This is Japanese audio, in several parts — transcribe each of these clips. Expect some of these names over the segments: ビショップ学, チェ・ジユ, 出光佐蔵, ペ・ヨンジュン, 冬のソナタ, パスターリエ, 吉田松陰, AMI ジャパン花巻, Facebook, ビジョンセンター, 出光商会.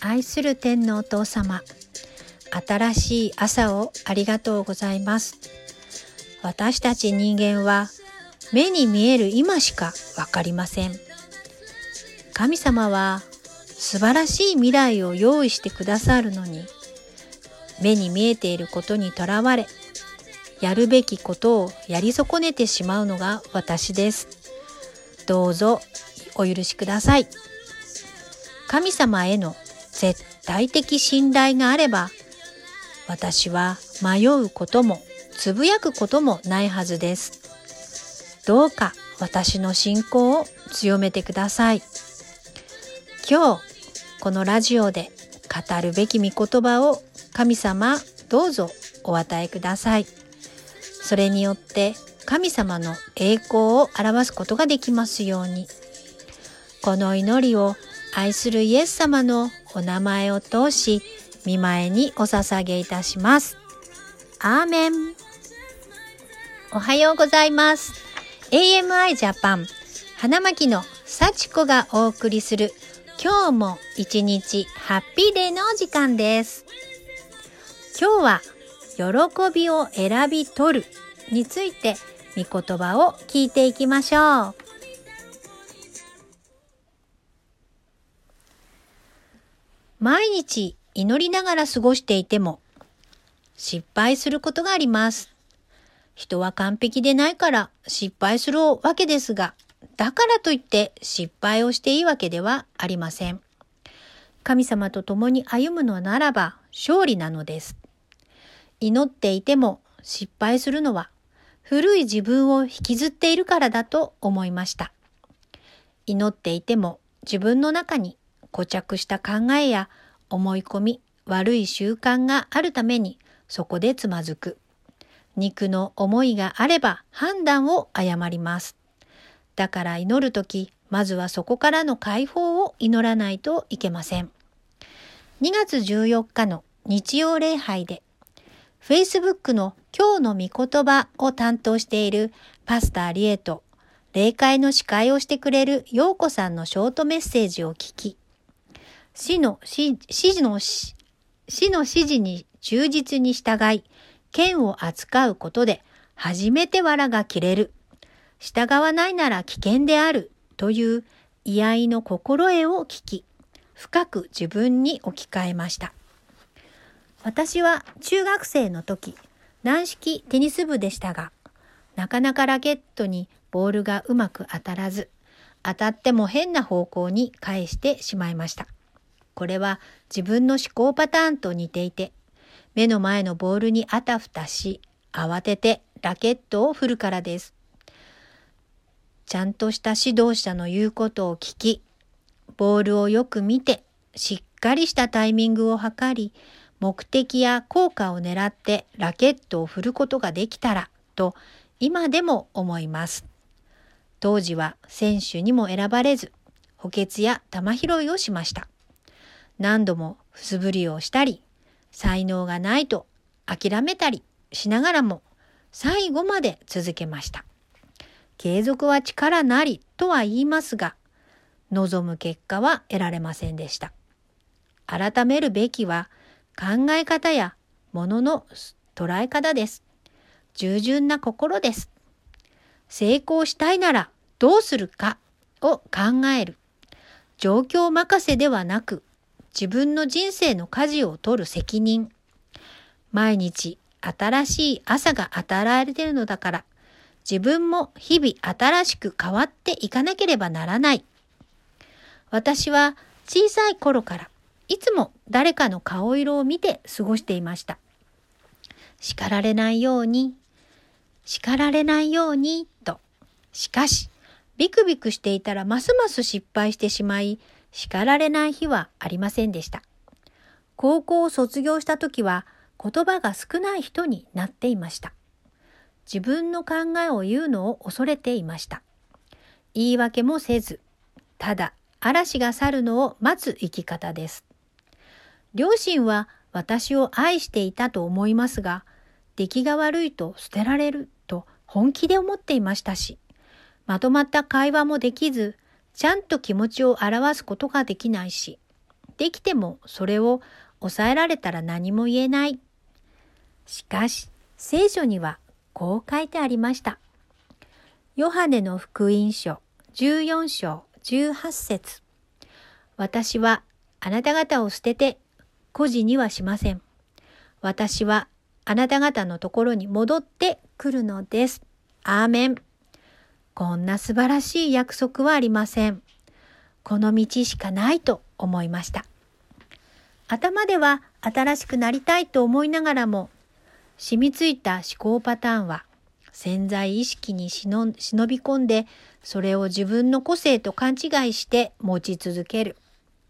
愛する天のお父様、新しい朝をありがとうございます。私たち人間は目に見える今しかわかりません。神様は素晴らしい未来を用意してくださるのに、目に見えていることにとらわれ、やるべきことをやり損ねてしまうのが私です。どうぞお許しください。神様への絶対的信頼があれば、私は迷うこともつぶやくこともないはずです。どうか私の信仰を強めてください。今日このラジオで語るべき御言葉を神様どうぞお与えください。それによって神様の栄光を表すことができますように。この祈りを愛するイエス様のお名前を通し御前にお捧げいたします。アーメン。おはようございます。 AMI ジャパン花巻の幸子がお送りする今日も一日ハッピーデーの時間です。今日は喜びを選び取るについて御言葉を聞いていきましょう。毎日祈りながら過ごしていても失敗することがあります。人は完璧でないから失敗するわけですが、だからといって失敗をしていいわけではありません。神様と共に歩むのならば勝利なのです。祈っていても失敗するのは古い自分を引きずっているからだと思いました。祈っていても自分の中に固着した考えや思い込み、悪い習慣があるためにそこでつまずく。肉の思いがあれば判断を誤ります。だから祈るとき、まずはそこからの解放を祈らないといけません。2月14日の日曜礼拝で、Facebook の今日の御言葉を担当しているパスターリエと、礼会の司会をしてくれる陽子さんのショートメッセージを聞き、死の指示に忠実に従い、剣を扱うことで初めて藁が切れる。従わないなら危険であるという居合の心得を聞き、深く自分に置き換えました。私は中学生の時、軟式テニス部でしたが、なかなかラケットにボールがうまく当たらず、当たっても変な方向に返してしまいました。これは自分の思考パターンと似ていて、目の前のボールにあたふたし、慌ててラケットを振るからです。ちゃんとした指導者の言うことを聞き、ボールをよく見て、しっかりしたタイミングを測り、目的や効果を狙ってラケットを振ることができたらと今でも思います。当時は選手にも選ばれず、補欠や球拾いをしました。何度も素振りをしたり、才能がないと諦めたりしながらも最後まで続けました。継続は力なりとは言いますが、望む結果は得られませんでした。改めるべきは考え方やものの捉え方です。従順な心です。成功したいならどうするかを考える。状況任せではなく、自分の人生の舵を取る責任。毎日新しい朝が与えられているのだから、自分も日々新しく変わっていかなければならない。私は小さい頃からいつも誰かの顔色を見て過ごしていました。叱られないように、叱られないようにと。しかし、ビクビクしていたらますます失敗してしまい、叱られない日はありませんでした。高校を卒業した時は言葉が少ない人になっていました。自分の考えを言うのを恐れていました。言い訳もせず、ただ嵐が去るのを待つ生き方です。両親は私を愛していたと思いますが、出来が悪いと捨てられると本気で思っていましたし、まとまった会話もできず、ちゃんと気持ちを表すことができないし、できてもそれを抑えられたら何も言えない。しかし、聖書にはこう書いてありました。ヨハネの福音書14章18節。私はあなた方を捨てて孤児にはしません。私はあなた方のところに戻ってくるのです。アーメン。こんな素晴らしい約束はありません。この道しかないと思いました。頭では新しくなりたいと思いながらも、染みついた思考パターンは潜在意識に忍び込んで、それを自分の個性と勘違いして持ち続ける。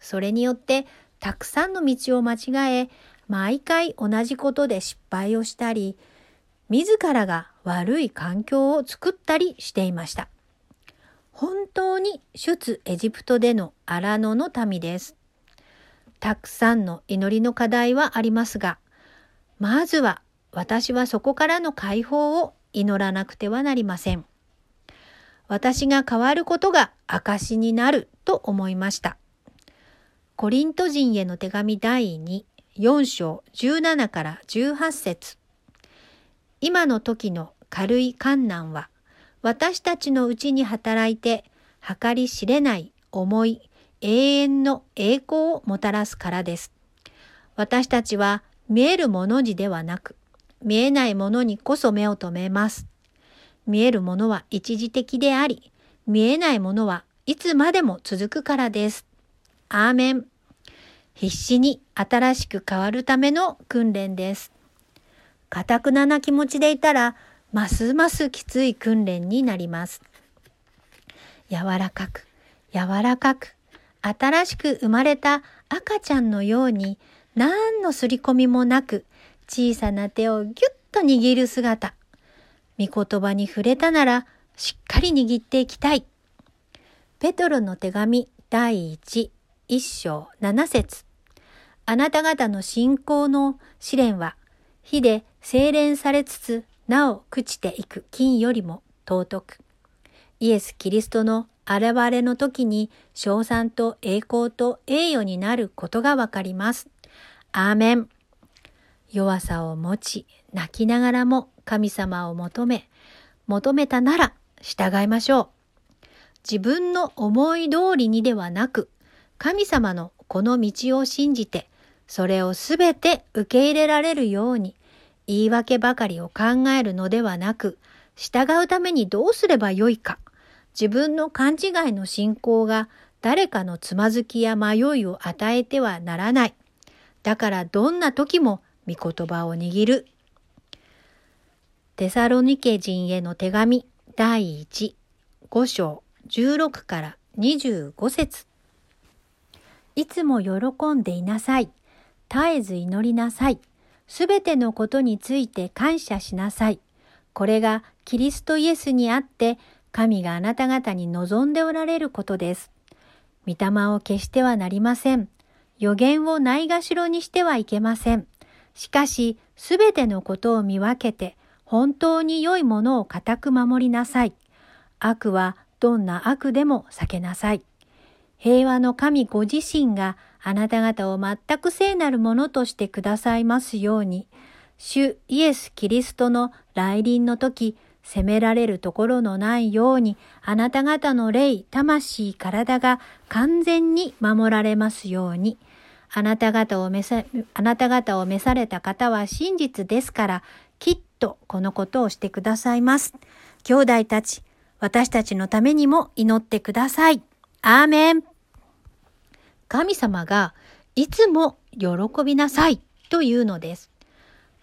それによってたくさんの道を間違え、毎回同じことで失敗をしたり、自らが悪い環境を作ったりしていました。本当に出エジプトでの荒野の民です。たくさんの祈りの課題はありますが、まずは私はそこからの解放を祈らなくてはなりません。私が変わることが証になると思いました。コリント人への手紙第2、4章17から18節。今の時の軽い患難は、私たちのうちに働いて、計り知れない重い永遠の栄光をもたらすからです。私たちは見えるものにではなく、見えないものにこそ目を留めます。見えるものは一時的であり、見えないものはいつまでも続くからです。アーメン。必死に新しく変わるための訓練です。堅くなな気持ちでいたら、ますますきつい訓練になります。柔らかく、柔らかく、新しく生まれた赤ちゃんのように、何のすり込みもなく、小さな手をぎゅっと握る姿。御言葉に触れたなら、しっかり握っていきたい。ペトロの手紙第1章7節。あなた方の信仰の試練は、火で精錬されつつ、なお朽ちていく金よりも尊く。イエス・キリストの現れの時に称賛と栄光と栄誉になることがわかります。アーメン。弱さを持ち、泣きながらも神様を求めたなら従いましょう。自分の思い通りにではなく、神様のこの道を信じて、それをすべて受け入れられるように、言い訳ばかりを考えるのではなく、従うためにどうすればよいか、自分の勘違いの信仰が誰かのつまずきや迷いを与えてはならない。だからどんな時も御言葉を握る。テサロニケ人への手紙第5章16から25節。いつも喜んでいなさい。絶えず祈りなさい。すべてのことについて感謝しなさい。これがキリストイエスにあって、神があなた方に望んでおられることです。御霊を消してはなりません。予言をないがしろにしてはいけません。しかし、すべてのことを見分けて、本当に良いものを固く守りなさい。悪はどんな悪でも避けなさい。平和の神ご自身が、あなた方を全く聖なるものとしてくださいますように、主イエス・キリストの来臨の時、責められるところのないように、あなた方の霊、魂、体が完全に守られますように。あなた方を召された方は真実ですから、きっとこのことをしてくださいます。兄弟たち、私たちのためにも祈ってください。アーメン。神様がいつも喜びなさいというのです。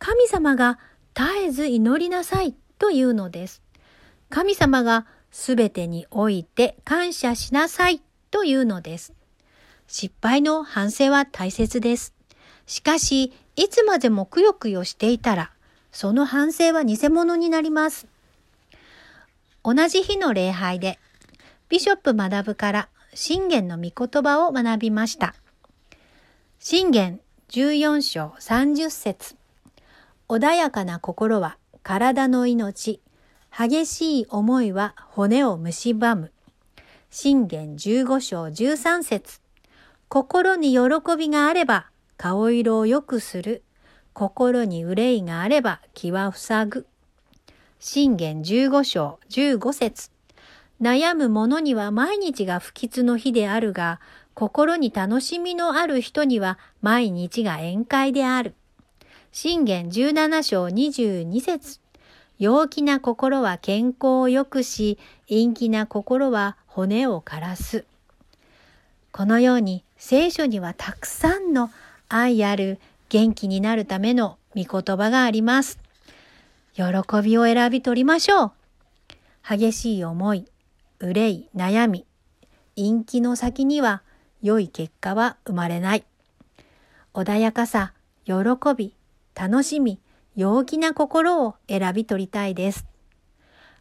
神様が絶えず祈りなさいというのです。神様がすべてにおいて感謝しなさいというのです。失敗の反省は大切です。しかし、いつまでもくよくよしていたら、その反省は偽物になります。同じ日の礼拝で、ビショップ学から、箴言の御言葉を学びました。箴言14章30節。穏やかな心は体の命、激しい思いは骨を蝕む。箴言15章13節。心に喜びがあれば顔色を良くする。心に憂いがあれば気は塞ぐ。箴言15章15節。悩む者には毎日が不吉の日であるが、心に楽しみのある人には毎日が宴会である。箴言17章22節。陽気な心は健康を良くし、陰気な心は骨を枯らす。このように聖書にはたくさんの愛ある元気になるための御言葉があります。喜びを選び取りましょう。激しい思い、憂い、悩み、陰気の先には良い結果は生まれない。穏やかさ、喜び、楽しみ、陽気な心を選び取りたいです。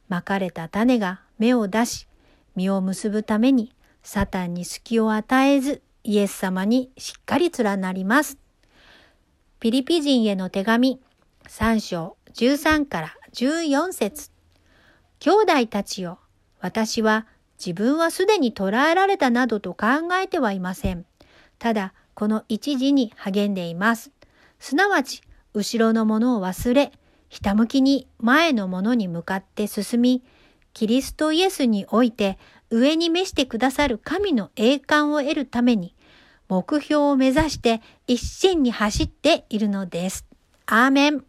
まかれた種が芽を出し、実を結ぶために、サタンに隙を与えず、イエス様にしっかり連なります。ピリピ人への手紙、3章13から14節。兄弟たちよ、私は自分はすでに捕らえられたなどと考えてはいません。ただ、この一時に励んでいます。すなわち、後ろのものを忘れ、ひたむきに前のものに向かって進み、キリストイエスにおいて上に召してくださる神の栄冠を得るために、目標を目指して一心に走っているのです。アーメン。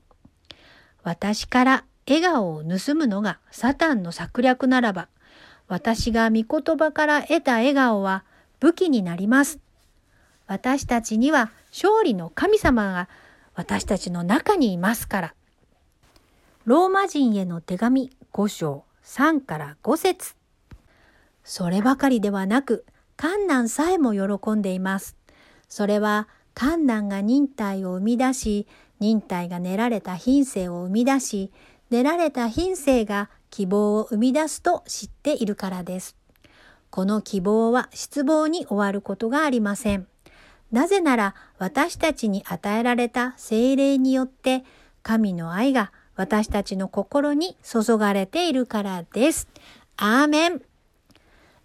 私から笑顔を盗むのがサタンの策略ならば、私が御言葉から得た笑顔は武器になります。私たちには勝利の神様が私たちの中にいますから。ローマ人への手紙5章3から5節。そればかりではなく、困難さえも喜んでいます。それは困難が忍耐を生み出し、忍耐が練られた品性を生み出し、練られた品性が希望を生み出すと知っているからです。この希望は失望に終わることがありません。なぜなら私たちに与えられた聖霊によって神の愛が私たちの心に注がれているからです。アーメン。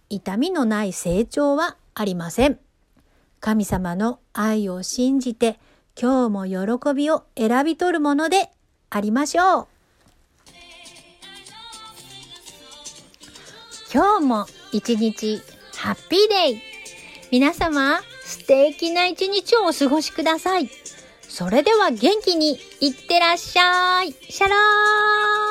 痛みのない成長はありません。神様の愛を信じて今日も喜びを選び取るものでありましょう。今日も一日ハッピーデイ。皆様、素敵な一日をお過ごしください。それでは元気にいってらっしゃい。シャローン。